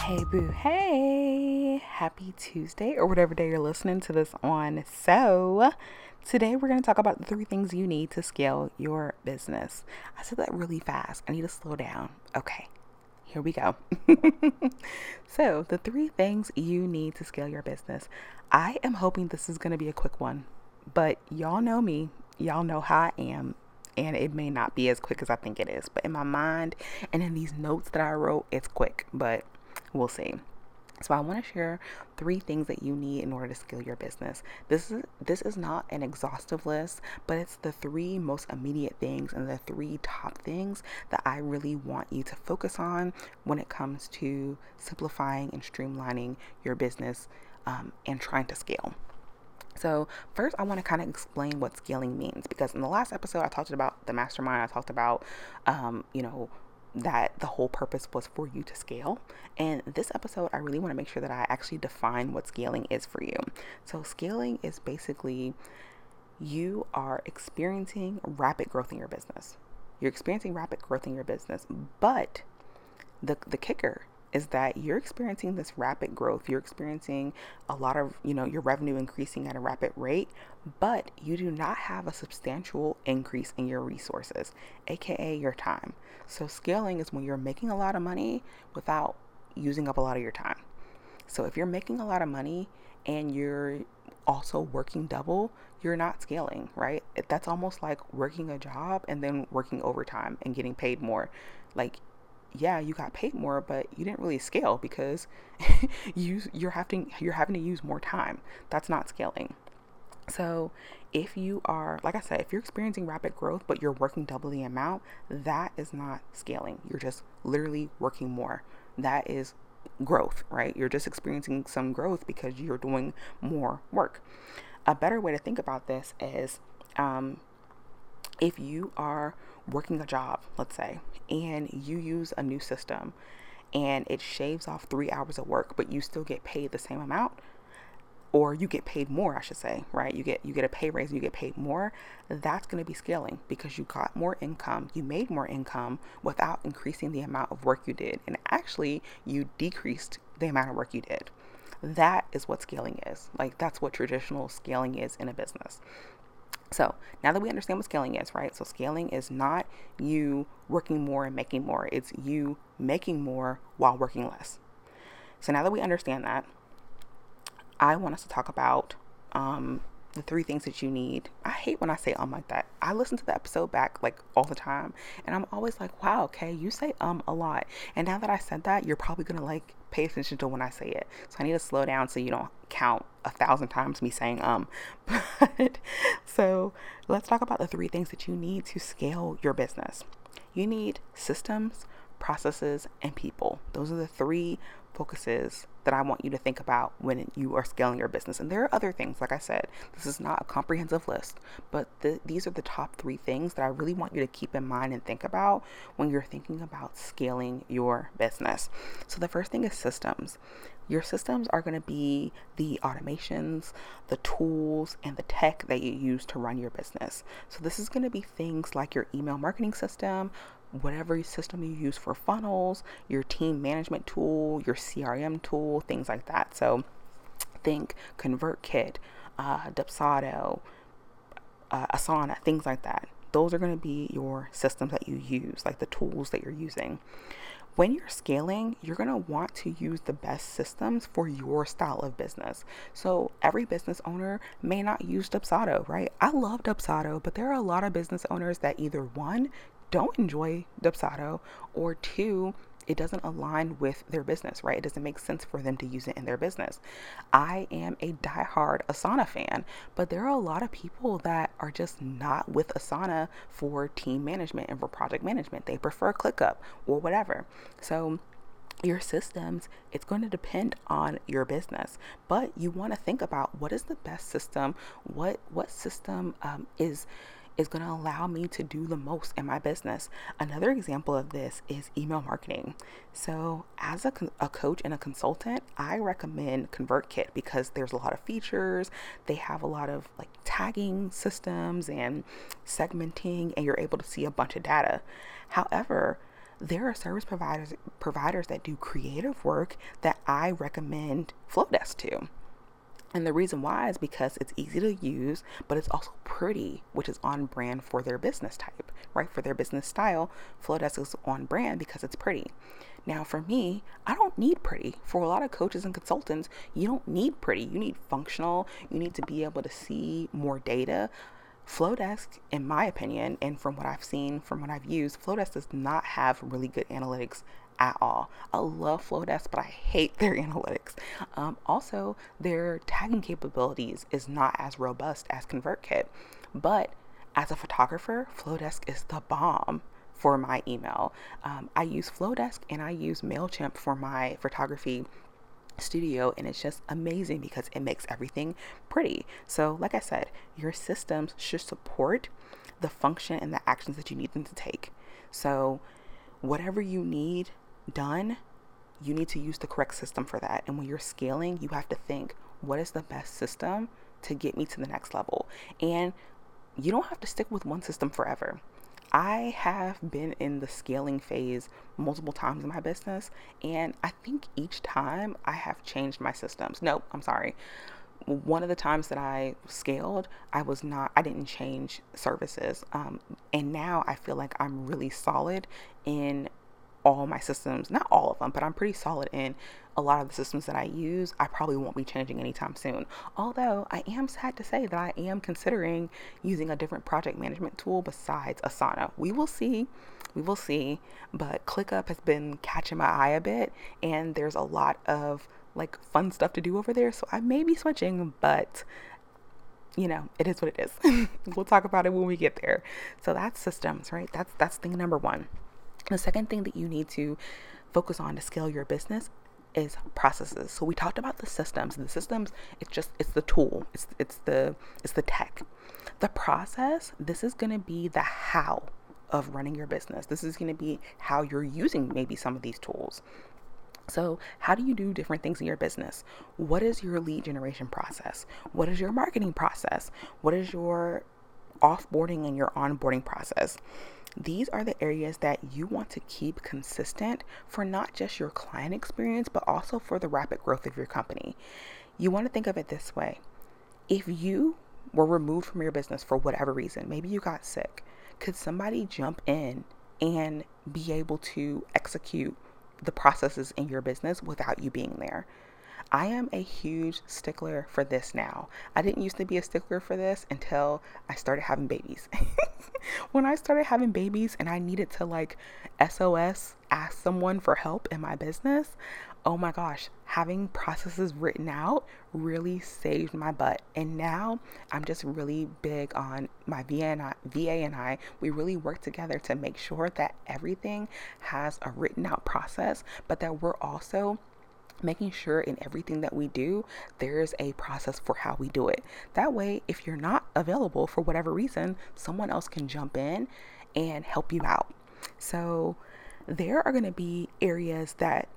Hey boo, hey, happy Tuesday or whatever day you're listening to this on. So today we're going to talk about the three things you need to scale your business. I said that really fast. I need to slow down. Okay, here we go. So the three things you need to scale your business. I am hoping this is going to be a quick one, but y'all know me. Y'all know how I am, and it may not be as quick as I think it is, but in my mind and in these notes that I wrote, it's quick, but we'll see. So I want to share three things that you need in order to scale your business. This is not an exhaustive list, but it's the three most immediate things and the three top things that I really want you to focus on when it comes to simplifying and streamlining your business and trying to scale. So first, I want to kind of explain what scaling means, because in the last episode, I talked about the mastermind. I talked about, that the whole purpose was for you to scale. And this episode, I really want to make sure that I actually define what scaling is for you. So scaling is basically you are experiencing rapid growth in your business. You're experiencing rapid growth in your business, but the kicker is that you're experiencing this rapid growth. You're experiencing a lot of, your revenue increasing at a rapid rate, but you do not have a substantial increase in your resources, AKA your time. So scaling is when you're making a lot of money without using up a lot of your time. So if you're making a lot of money and you're also working double, you're not scaling, right? That's almost like working a job and then working overtime and getting paid more. Like, yeah, you got paid more, but you didn't really scale because you're having to use more time. That's not scaling. So if you are, like I said, if you're experiencing rapid growth, but you're working double the amount, that is not scaling. You're just literally working more. That is growth, right? You're just experiencing some growth because you're doing more work. A better way to think about this is, if you are working a job, let's say, and you use a new system and it shaves off 3 hours of work, but you still get paid the same amount, or you get paid more, I should say, right? You get a pay raise and you get paid more. That's going to be scaling because you got more income. You made more income without increasing the amount of work you did. And actually you decreased the amount of work you did. That is what scaling is. Like, that's what traditional scaling is in a business. So now that we understand what scaling is, right? So scaling is not you working more and making more. It's you making more while working less. So now that we understand that, I want us to talk about the three things that you need. I hate when I say like that. I listen to the episode back like all the time, and I'm always like, wow, okay, you say a lot. And now that I said that, you're probably going to like pay attention to when I say it. So I need to slow down so you don't count 1,000 times me saying But so let's talk about the three things that you need to scale your business. You need systems, processes, and people. Those are the three focuses that I want you to think about when you are scaling your business. And there are other things, like I said, this is not a comprehensive list, but these are the top three things that I really want you to keep in mind and think about when you're thinking about scaling your business. So the first thing is systems. Your systems are going to be the automations, the tools, and the tech that you use to run your business. So this is going to be things like your email marketing system, whatever system you use for funnels, your team management tool, your CRM tool, things like that. So think ConvertKit, Dubsado, Asana, things like that. Those are going to be your systems that you use, like the tools that you're using. When you're scaling, you're going to want to use the best systems for your style of business. So every business owner may not use Dubsado, right? I love Dubsado, but there are a lot of business owners that either one, don't enjoy Dubsado, or two, it doesn't align with their business, right? It doesn't make sense for them to use it in their business. I am a diehard Asana fan, but there are a lot of people that are just not with Asana for team management and for project management. They prefer ClickUp or whatever. So your systems, it's going to depend on your business, but you want to think about what is the best system, what system is going to allow me to do the most in my business. Another example of this is email marketing. So as a coach and a consultant, I recommend ConvertKit because there's a lot of features. They have a lot of like tagging systems and segmenting, and you're able to see a bunch of data. However, there are service providers that do creative work that I recommend Flodesk to. And the reason why is because it's easy to use, but it's also pretty, which is on brand for their business type, right? For their business style, Flodesk is on brand because it's pretty. Now for me, I don't need pretty. For a lot of coaches and consultants, you don't need pretty. You need functional. You need to be able to see more data. Flodesk, in my opinion, and from what I've seen, from what I've used, Flodesk does not have really good analytics at all. I love Flodesk, but I hate their analytics. Also, their tagging capabilities is not as robust as ConvertKit. But as a photographer, Flodesk is the bomb for my email. I use Flodesk and I use MailChimp for my photography studio, and it's just amazing because it makes everything pretty. So like I said, your systems should support the function and the actions that you need them to take. So whatever you need done, you need to use the correct system for that. And when you're scaling, you have to think, what is the best system to get me to the next level? And you don't have to stick with one system forever. I have been in the scaling phase multiple times in my business, and I think each time I have changed my systems. No, I'm sorry. One of the times that I scaled, I didn't change services. And now I feel like I'm really solid in all my systems, not all of them, but I'm pretty solid in a lot of the systems that I use. I probably won't be changing anytime soon. Although I am sad to say that I am considering using a different project management tool besides Asana. We will see, but ClickUp has been catching my eye a bit, and there's a lot of like fun stuff to do over there. So I may be switching, but you know, it is what it is. We'll talk about it when we get there. So that's systems, right? That's thing number one. The second thing that you need to focus on to scale your business is processes. So we talked about the systems, and the systems, it's the tool. It's the tech. The process, this is going to be the how of running your business. This is going to be how you're using maybe some of these tools. So how do you do different things in your business? What is your lead generation process? What is your marketing process? What is your offboarding and your onboarding process? These are the areas that you want to keep consistent for not just your client experience, but also for the rapid growth of your company. You want to think of it this way. If you were removed from your business for whatever reason, maybe you got sick, could somebody jump in and be able to execute the processes in your business without you being there? I am a huge stickler for this now. I didn't used to be a stickler for this until I started having babies. When I started having babies and I needed to like SOS, ask someone for help in my business, oh my gosh, having processes written out really saved my butt. And now I'm just really big on my VA and I, we really work together to make sure that everything has a written out process, but that we're also making sure in everything that we do, there's a process for how we do it. That way, if you're not available for whatever reason, someone else can jump in and help you out. So there are going to be areas that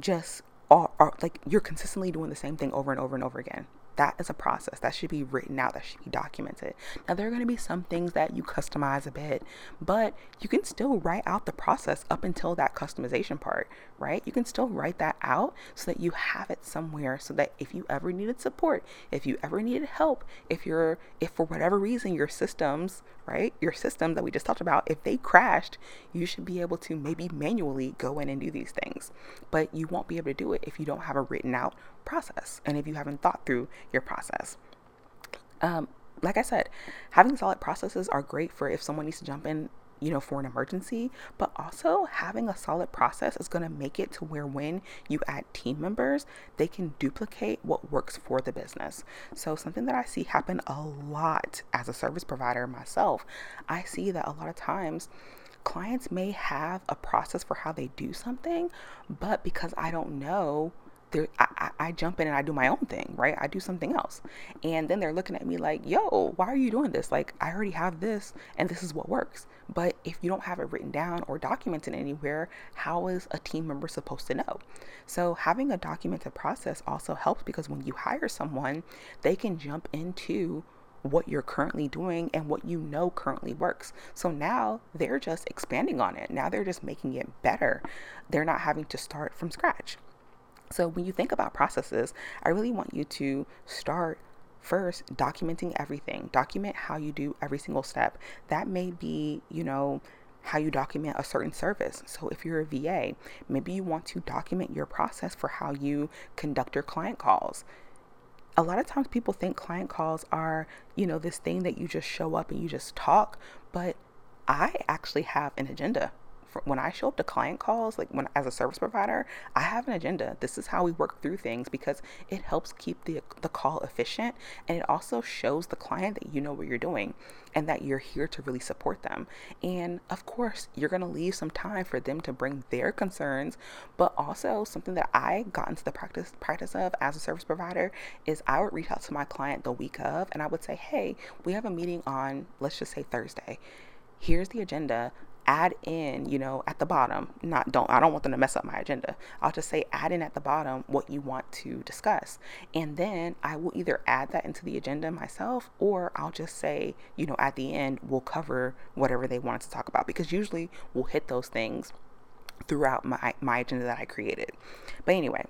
just are like you're consistently doing the same thing over and over and over again. That is a process that should be written out, that should be documented. Now, there are going to be some things that you customize a bit, but you can still write out the process up until that customization part, right? You can still write that out so that you have it somewhere, so that if you ever needed support, if you ever needed help, if for whatever reason your systems, right, your system that we just talked about, if they crashed, you should be able to maybe manually go in and do these things. But you won't be able to do it if you don't have a written out process, and if you haven't thought through your process. Like I said, having solid processes are great for if someone needs to jump in for an emergency, but also having a solid process is going to make it to where when you add team members, they can duplicate what works for the business. So something that I see happen a lot as a service provider myself, I see that a lot of times clients may have a process for how they do something, but because I don't know, I jump in and I do my own thing, right? I do something else. And then they're looking at me like, yo, why are you doing this? Like, I already have this and this is what works. But if you don't have it written down or documented anywhere, how is a team member supposed to know? So having a documented process also helps, because when you hire someone, they can jump into what you're currently doing and what you know currently works. So now they're just expanding on it. Now they're just making it better. They're not having to start from scratch. So when you think about processes, I really want you to start first documenting everything. Document how you do every single step. That may be, how you document a certain service. So if you're a VA, maybe you want to document your process for how you conduct your client calls. A lot of times people think client calls are, this thing that you just show up and you just talk, but I actually have an agenda. When I show up to client calls, as a service provider, I have an agenda. This is how we work through things, because it helps keep the call efficient, and it also shows the client that you know what you're doing and that you're here to really support them. And of course, you're going to leave some time for them to bring their concerns, but also something that I got into the practice of as a service provider is I would reach out to my client the week of, and I would say, hey, we have a meeting on, let's just say Thursday. Here's the agenda. Add in, at the bottom, I don't want them to mess up my agenda. I'll just say add in at the bottom what you want to discuss. And then I will either add that into the agenda myself, or I'll just say, at the end, we'll cover whatever they wanted to talk about, because usually we'll hit those things throughout my agenda that I created. But anyway,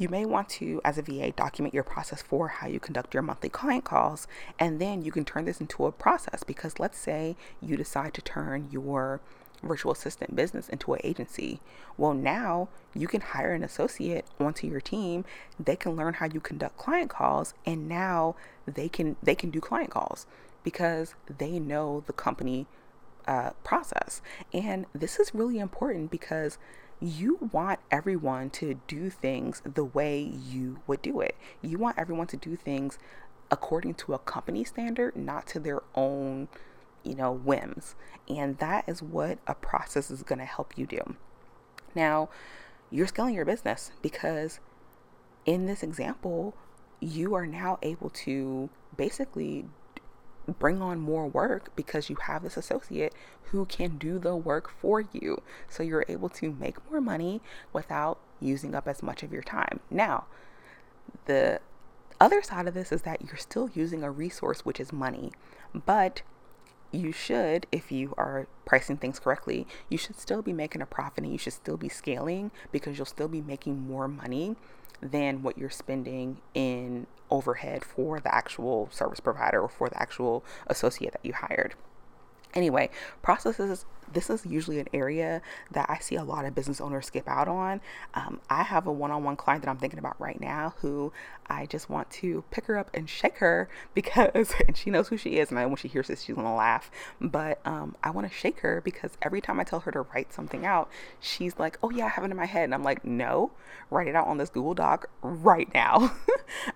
you may want to, as a VA, document your process for how you conduct your monthly client calls, and then you can turn this into a process, because let's say you decide to turn your virtual assistant business into an agency. Well, now you can hire an associate onto your team. They can learn how you conduct client calls, and now they can do client calls because they know the company process. And this is really important, because you want everyone to do things the way you would do it. You want everyone to do things according to a company standard, not to their own, whims. And that is what a process is going to help you do. Now, you're scaling your business, because in this example, you are now able to basically bring on more work because you have this associate who can do the work for you. So you're able to make more money without using up as much of your time. Now, the other side of this is that you're still using a resource, which is money, but you should, if you are pricing things correctly, you should still be making a profit, and you should still be scaling, because you'll still be making more money than what you're spending in overhead for the actual service provider or for the actual associate that you hired. Anyway, processes, this is usually an area that I see a lot of business owners skip out on. I have a one-on-one client that I'm thinking about right now who I just want to pick her up and shake her, because and she knows who she is, and when she hears this, she's going to laugh. But I want to shake her, because every time I tell her to write something out, she's like, oh yeah, I have it in my head. And I'm like, no, write it out on this Google Doc right now.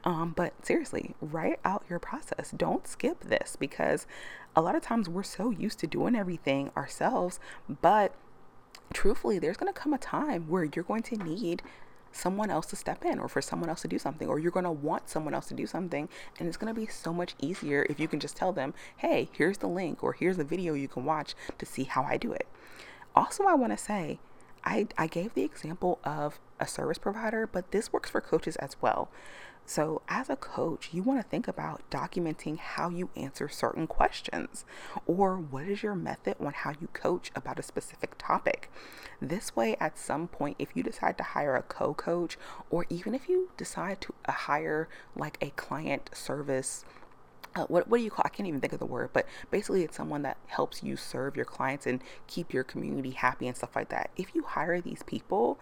But seriously, write out your process. Don't skip this, because a lot of times we're so used to doing everything ourselves, but truthfully, there's going to come a time where you're going to need someone else to step in, or for someone else to do something, or you're going to want someone else to do something. And it's going to be so much easier if you can just tell them, hey, here's the link, or here's a video you can watch to see how I do it. Also, I want to say, I gave the example of a service provider, but this works for coaches as well. So as a coach, you want to think about documenting how you answer certain questions, or what is your method on how you coach about a specific topic. This way, at some point, if you decide to hire a co-coach, or even if you decide to hire like a client service, what do you call? I can't even think of the word, but basically it's someone that helps you serve your clients and keep your community happy and stuff like that. If you hire these people,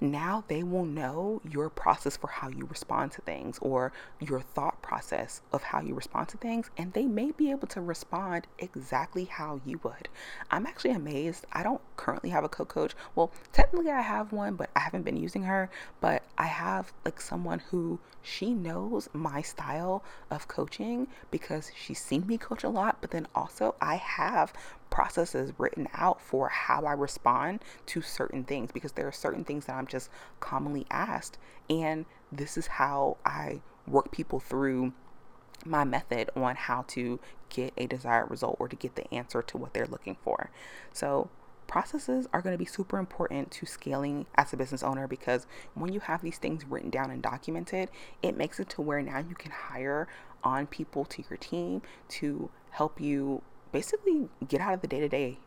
now they will know your process for how you respond to things, or your thought process of how you respond to things, and they may be able to respond exactly how you would. I'm actually amazed. I don't currently have a co-coach. Well, technically I have one, but I haven't been using her, but I have like someone who, she knows my style of coaching because she's seen me coach a lot, but then also I have processes written out for how I respond to certain things, because there are certain things that I'm just commonly asked, and this is how I work people through my method on how to get a desired result or to get the answer to what they're looking for. So processes are going to be super important to scaling as a business owner, because when you have these things written down and documented, it makes it to where now you can hire on people to your team to help you basically get out of the day-to-day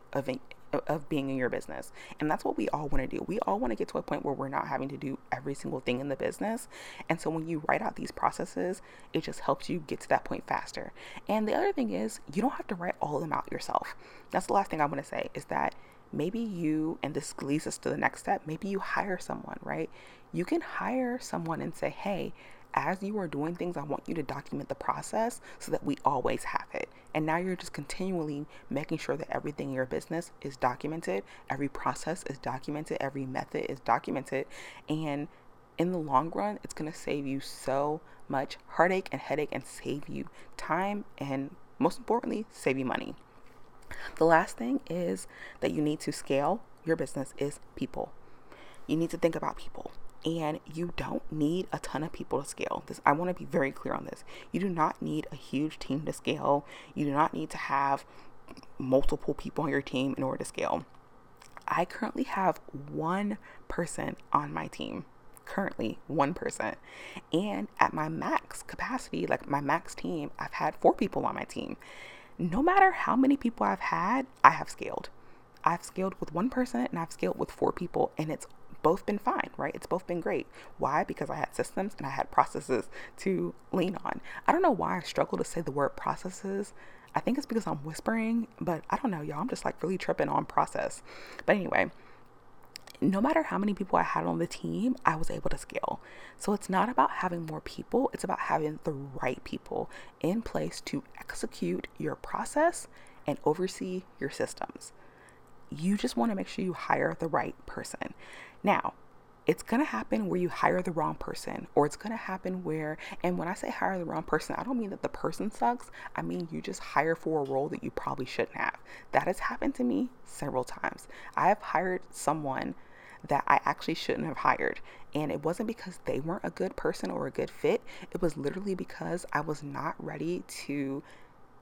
of being in your business. And that's what we all want to do. We all want to get to a point where we're not having to do every single thing in the business. And so when you write out these processes, it just helps you get to that point faster. And the other thing is, you don't have to write all of them out yourself. That's the last thing I want to say, is that maybe you, and this leads us to the next step, maybe you hire someone, right? You can hire someone and say, hey, as you are doing things, I want you to document the process so that we always have it. And now you're just continually making sure that everything in your business is documented, every process is documented, every method is documented. And in the long run, it's going to save you so much heartache and headache, and save you time, and most importantly, save you money. The last thing is that you need to scale your business is people. You need to think about people. And you don't need a ton of people to scale. This, I want to be very clear on this. You do not need a huge team to scale. You do not need to have multiple people on your team in order to scale. I currently have one person on my team. Currently, one person. And at my max capacity, like my max team, I've had 4 people on my team. No matter how many people I've had, I have scaled. I've scaled with one person and I've scaled with 4 people, and it's both been fine, right? It's both been great. Why? Because I had systems and I had processes to lean on. I don't know why I struggle to say the word processes. I think it's because I'm whispering, but I don't know, y'all. I'm just like really tripping on process. But anyway, no matter how many people I had on the team, I was able to scale. So it's not about having more people. It's about having the right people in place to execute your process and oversee your systems. You just want to make sure you hire the right person. Now, it's going to happen where you hire the wrong person, or it's going to happen where, and when I say hire the wrong person, I don't mean that the person sucks. I mean, you just hire for a role that you probably shouldn't have. That has happened to me several times. I have hired someone that I actually shouldn't have hired. And it wasn't because they weren't a good person or a good fit. It was literally because I was not ready to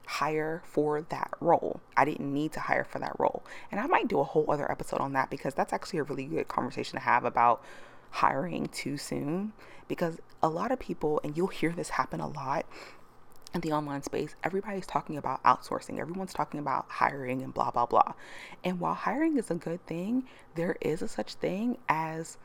hire for that role. I didn't need to hire for that role. And I might do a whole other episode on that, because that's actually a really good conversation to have about hiring too soon, because a lot of people, and you'll hear this happen a lot in the online space, everybody's talking about outsourcing. Everyone's talking about hiring and blah, blah, blah. And while hiring is a good thing, there is a such thing as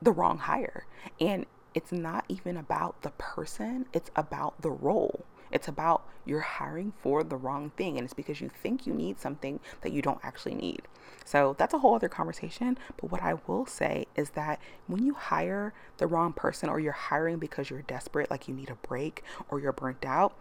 the wrong hire. And it's not even about the person. It's about the role. It's about you're hiring for the wrong thing, and it's because you think you need something that you don't actually need. So that's a whole other conversation. But what I will say is that when you hire the wrong person, or you're hiring because you're desperate, like you need a break or you're burnt out,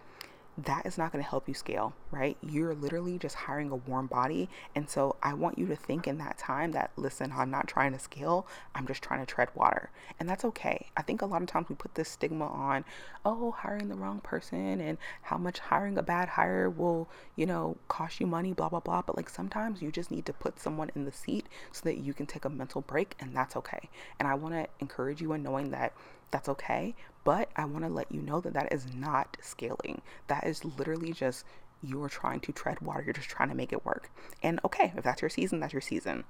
that is not going to help you scale, right? You're literally just hiring a warm body. And so I want you to think in that time that, listen, I'm not trying to scale. I'm just trying to tread water. And that's okay. I think a lot of times we put this stigma on, oh, hiring the wrong person and how much hiring a bad hire will, you know, cost you money, blah, blah, blah. But like sometimes you just need to put someone in the seat so that you can take a mental break, and that's okay. And I want to encourage you in knowing that that's okay. But I want to let you know that that is not scaling. That is literally just, you're trying to tread water. You're just trying to make it work. And okay, if that's your season, that's your season.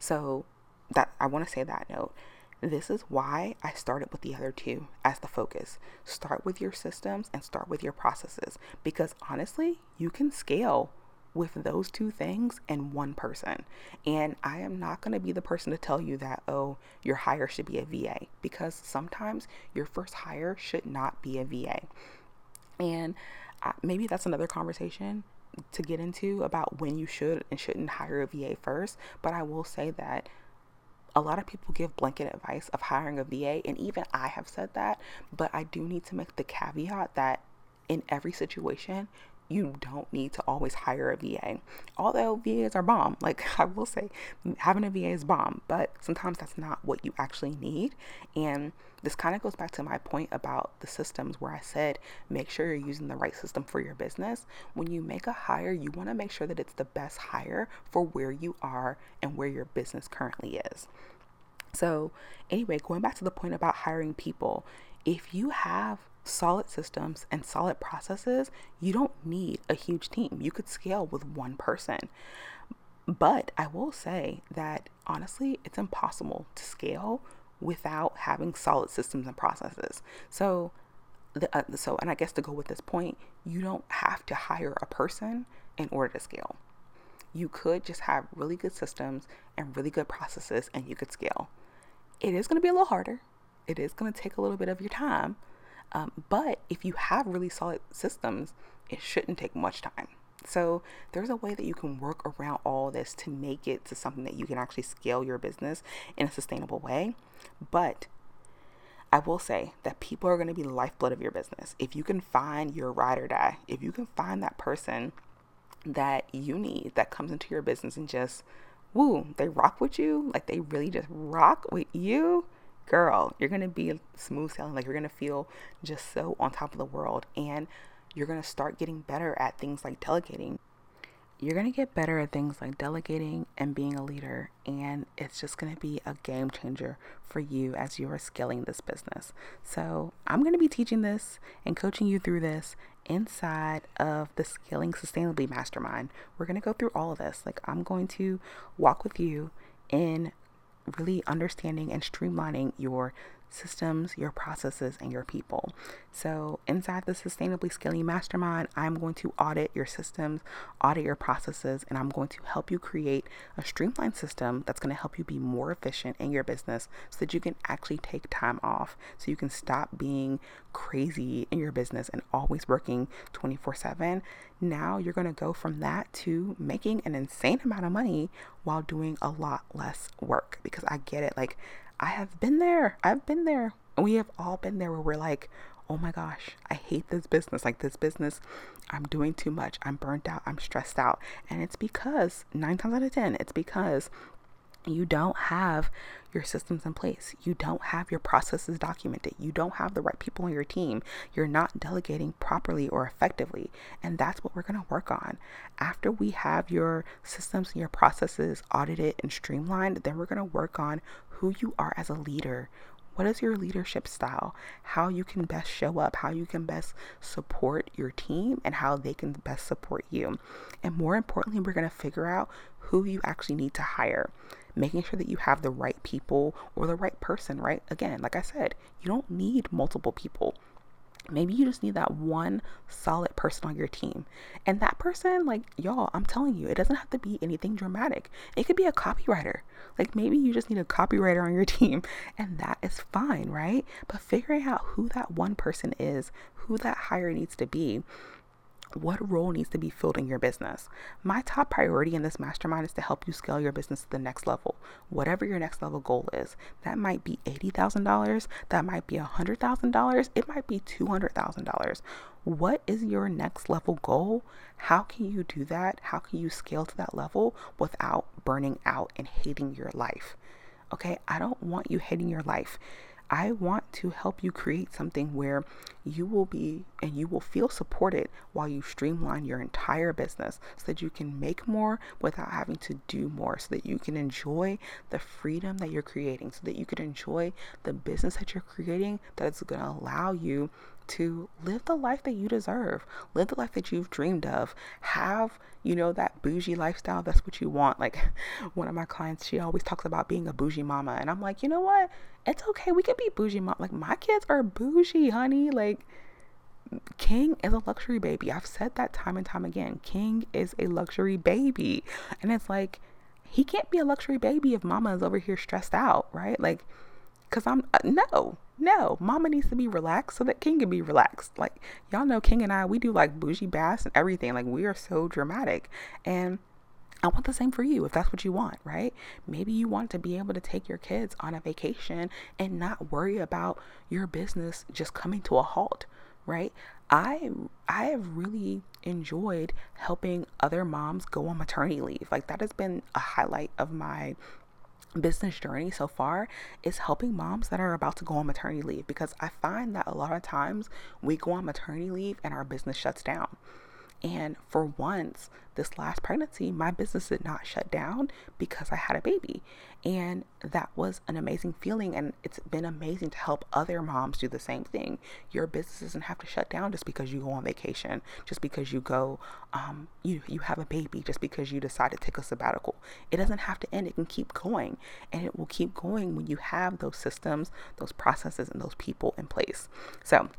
So that, I want to say that note. This is why I started with the other two as the focus. Start with your systems and start with your processes, because honestly, you can scale with those two things and one person. And I am not going to be the person to tell you that, oh, your hire should be a VA, because sometimes your first hire should not be a VA. And maybe that's another conversation to get into about when you should and shouldn't hire a VA first. But I will say that a lot of people give blanket advice of hiring a VA, and even I have said that, but I do need to make the caveat that in every situation, you don't need to always hire a VA. Although VAs are bomb, like I will say, having a VA is bomb, but sometimes that's not what you actually need. And this kind of goes back to my point about the systems where I said, make sure you're using the right system for your business. When you make a hire, you want to make sure that it's the best hire for where you are and where your business currently is. So anyway, going back to the point about hiring people, if you have solid systems and solid processes, you don't need a huge team. You could scale with one person. But I will say that honestly, it's impossible to scale without having solid systems and processes. So, and I guess to go with this point, you don't have to hire a person in order to scale. You could just have really good systems and really good processes and you could scale. It is going to be a little harder. It is going to take a little bit of your time. But if you have really solid systems, it shouldn't take much time. So there's a way that you can work around all this to make it to something that you can actually scale your business in a sustainable way. But I will say that people are going to be the lifeblood of your business. If you can find your ride or die, if you can find that person that you need that comes into your business and just, woo, they rock with you, like they really just rock with you, girl, you're going to be smooth sailing. Like you're going to feel just so on top of the world, and you're going to start getting better at things like delegating. You're going to get better at things like delegating and being a leader. And it's just going to be a game changer for you as you are scaling this business. So I'm going to be teaching this and coaching you through this inside of the Scaling Sustainably Mastermind. We're going to go through all of this. Like I'm going to walk with you in really understanding and streamlining your systems, your processes, and your people. So inside the Sustainably Scaling Mastermind, I'm going to audit your systems, audit your processes, and I'm going to help you create a streamlined system that's going to help you be more efficient in your business so that you can actually take time off, so you can stop being crazy in your business and always working 24/7. Now you're going to go from that to making an insane amount of money while doing a lot less work, because I get it. Like I have been there. I've been there. And we have all been there where we're like, oh my gosh, I hate this business. Like this business, I'm doing too much. I'm burnt out. I'm stressed out. And it's because 9 times out of 10, it's because you don't have your systems in place. You don't have your processes documented. You don't have the right people on your team. You're not delegating properly or effectively. And that's what we're going to work on. After we have your systems and your processes audited and streamlined, then we're going to work on who you are as a leader. What is your leadership style? How you can best show up, how you can best support your team, and how they can best support you. And more importantly, we're going to figure out who you actually need to hire, making sure that you have the right people or the right person, right? Again, like I said, you don't need multiple people. Maybe you just need that one solid person on your team. And that person, like y'all, I'm telling you, it doesn't have to be anything dramatic. It could be a copywriter. Like maybe you just need a copywriter on your team, and that is fine, right? But figuring out who that one person is, who that hire needs to be, what role needs to be filled in your business. My top priority in this mastermind is to help you scale your business to the next level, whatever your next level goal is. That might be $80,000, that might be $100,000, it might be $200,000. What is your next level goal? How can you do that? How can you scale to that level without burning out and hating your life? Okay, I don't want you hating your life. I want to help you create something where you will be and you will feel supported while you streamline your entire business so that you can make more without having to do more, so that you can enjoy the freedom that you're creating, so that you can enjoy the business that you're creating, that it's going to allow you to live the life that you deserve, live the life that you've dreamed of, have, you know, that bougie lifestyle. That's what you want. Like one of my clients, she always talks about being a bougie mama. And I'm like, you know what? It's okay. We can be bougie mom. Like my kids are bougie, honey. Like King is a luxury baby. I've said that time and time again. King is a luxury baby. And it's like, he can't be a luxury baby if mama is over here stressed out, right? Like, cause I'm no, mama needs to be relaxed so that King can be relaxed. Like y'all know King and I, we do like bougie baths and everything. Like we are so dramatic. And I want the same for you if that's what you want, right? Maybe you want to be able to take your kids on a vacation and not worry about your business just coming to a halt, right? I have really enjoyed helping other moms go on maternity leave. Like, that has been a highlight of my business journey so far, is helping moms that are about to go on maternity leave, because I find that a lot of times we go on maternity leave and our business shuts down. And for once, this last pregnancy, my business did not shut down because I had a baby. And that was an amazing feeling. And it's been amazing to help other moms do the same thing. Your business doesn't have to shut down just because you go on vacation, just because you go, you have a baby, just because you decide to take a sabbatical. It doesn't have to end. It can keep going. And it will keep going when you have those systems, those processes, and those people in place. So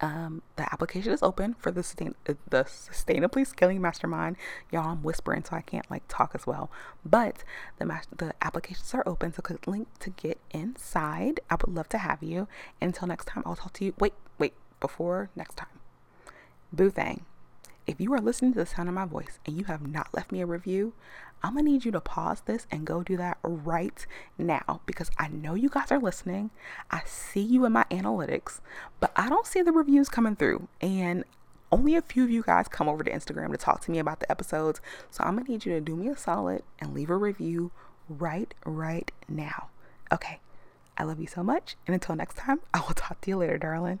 the application is open for the Sustainably Scaling Mastermind. Y'all, I'm whispering, so I can't talk as well, but the applications are open. So click link to get inside. I would love to have you. Until next time, I'll talk to you. Wait, before next time, boo thing. If you are listening to the sound of my voice and you have not left me a review, I'm going to need you to pause this and go do that right now, because I know you guys are listening. I see you in my analytics, but I don't see the reviews coming through. And only a few of you guys come over to Instagram to talk to me about the episodes. So I'm going to need you to do me a solid and leave a review right now. Okay. I love you so much. And until next time, I will talk to you later, darling.